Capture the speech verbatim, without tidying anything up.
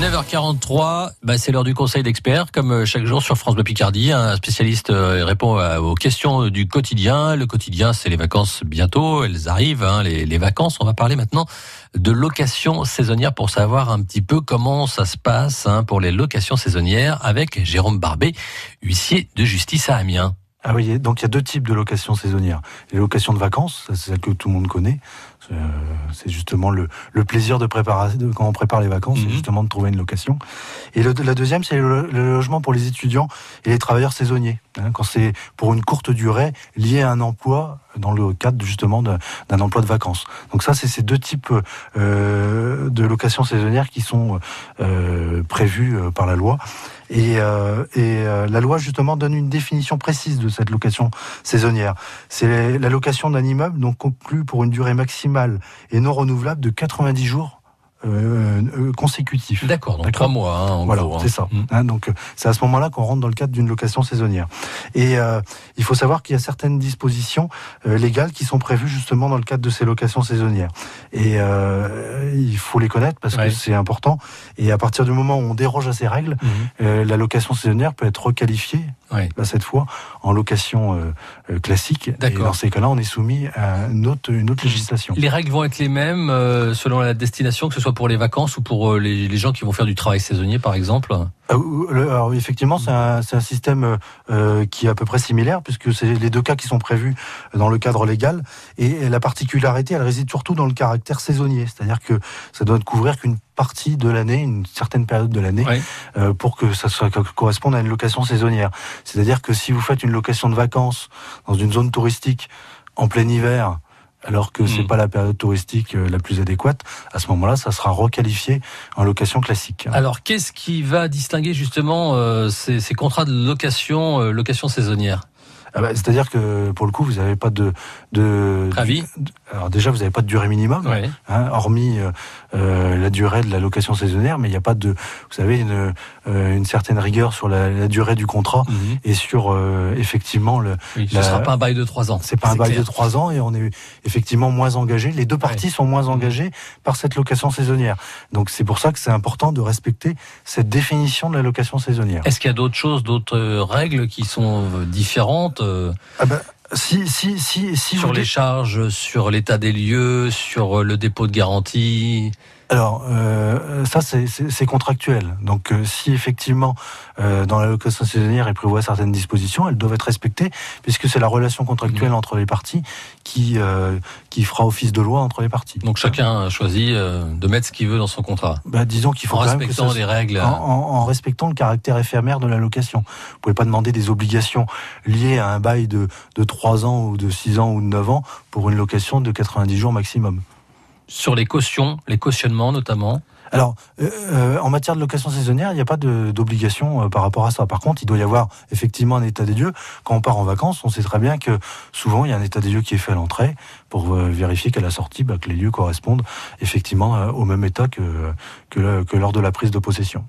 neuf heures quarante-trois, bah c'est l'heure du conseil d'experts, comme chaque jour sur France Bleu Picardie. Un spécialiste répond aux questions du quotidien. Le quotidien, c'est les vacances bientôt, elles arrivent, hein, les, les vacances. On va parler maintenant de location saisonnière pour savoir un petit peu comment ça se passe hein, pour les locations saisonnières avec Jérôme Barbet, huissier de justice à Amiens. Ah oui, donc il y a deux types de locations saisonnières. Les locations de vacances, c'est celle que tout le monde connaît. Euh, c'est justement le, le plaisir de préparer, de, quand on prépare les vacances, mmh. c'est justement de trouver une location. Et le, la deuxième, c'est le, le logement pour les étudiants et les travailleurs saisonniers. Hein, quand c'est pour une courte durée liée à un emploi dans le cadre justement de, d'un emploi de vacances. Donc ça, c'est ces deux types euh, de locations saisonnières qui sont euh, prévues par la loi. Et, euh, et euh, la loi justement donne une définition précise de cette location saisonnière. C'est la location d'un immeuble donc conclue pour une durée maximale et non renouvelable de quatre-vingt-dix jours euh, euh, consécutifs. D'accord, donc trois mois hein, en voilà, gros. Voilà, c'est hein. ça. Mmh. Hein, donc c'est à ce moment-là qu'on rentre dans le cadre d'une location saisonnière. Et euh, il faut savoir qu'il y a certaines dispositions euh, légales qui sont prévues justement dans le cadre de ces locations saisonnières. Et euh, il faut les connaître parce ouais. que c'est important. Et à partir du moment où on déroge à ces règles, mmh. euh, la location saisonnière peut être requalifiée. Oui. Bah, cette fois, en location euh, euh, classique. D'accord. Et dans ces cas-là, on est soumis à une autre, une autre législation. Les règles vont être les mêmes euh, selon la destination, que ce soit pour les vacances ou pour euh, les, les gens qui vont faire du travail saisonnier, par exemple. Alors effectivement, c'est un, c'est un système euh, qui est à peu près similaire, puisque c'est les deux cas qui sont prévus dans le cadre légal. Et la particularité, elle réside surtout dans le caractère saisonnier, c'est-à-dire que ça doit ne couvrir qu'une partie de l'année, une certaine période de l'année, oui. euh, pour que ça soit, que corresponde à une location saisonnière. C'est-à-dire que si vous faites une location de vacances dans une zone touristique en plein hiver, alors que c'est mmh. pas la période touristique la plus adéquate, à ce moment-là, ça sera requalifié en location classique. Alors, qu'est-ce qui va distinguer justement euh, ces, ces contrats de location, euh, location saisonnière ? Ah bah, c'est-à-dire que pour le coup, vous n'avez pas de, de préavis. Alors déjà, vous n'avez pas de durée minimum, ouais. hein, hormis euh, la durée de la location saisonnière, mais il n'y a pas de, vous savez, une, euh, une certaine rigueur sur la, la durée du contrat mm-hmm. et sur euh, effectivement le. Oui, la, ce ne sera pas un bail de trois ans. C'est pas c'est un bail clair. de trois ans et on est effectivement moins engagé. Les deux parties ouais. sont moins engagées par cette location saisonnière. Donc c'est pour ça que c'est important de respecter cette définition de la location saisonnière. Est-ce qu'il y a d'autres choses, d'autres règles qui sont différentes? Ah ben, si, si, si, si sur les dites... charges, sur l'état des lieux, sur le dépôt de garantie. Alors, euh, ça, c'est, c'est, c'est contractuel. Donc, euh, si effectivement, euh, dans la location saisonnière, il prévoit certaines dispositions, elles doivent être respectées, puisque c'est la relation contractuelle mmh. entre les parties qui, euh, qui fera office de loi entre les parties. Donc, chacun choisit euh, de mettre ce qu'il veut dans son contrat. Bah, disons qu'il faut en quand respectant même que ça, les règles. En, en, en respectant le caractère éphémère de la location. Vous ne pouvez pas demander des obligations liées à un bail de, de trois ans ou de six ans ou de neuf ans pour une location de quatre-vingt-dix jours maximum. Sur les cautions, les cautionnements notamment. Alors, euh, euh, en matière de location saisonnière, il n'y a pas de, d'obligation euh, par rapport à ça. Par contre, il doit y avoir effectivement un état des lieux. Quand on part en vacances, on sait très bien que souvent, il y a un état des lieux qui est fait à l'entrée pour euh, vérifier qu'à la sortie, bah, que les lieux correspondent effectivement euh, au même état que, que, que lors de la prise de possession.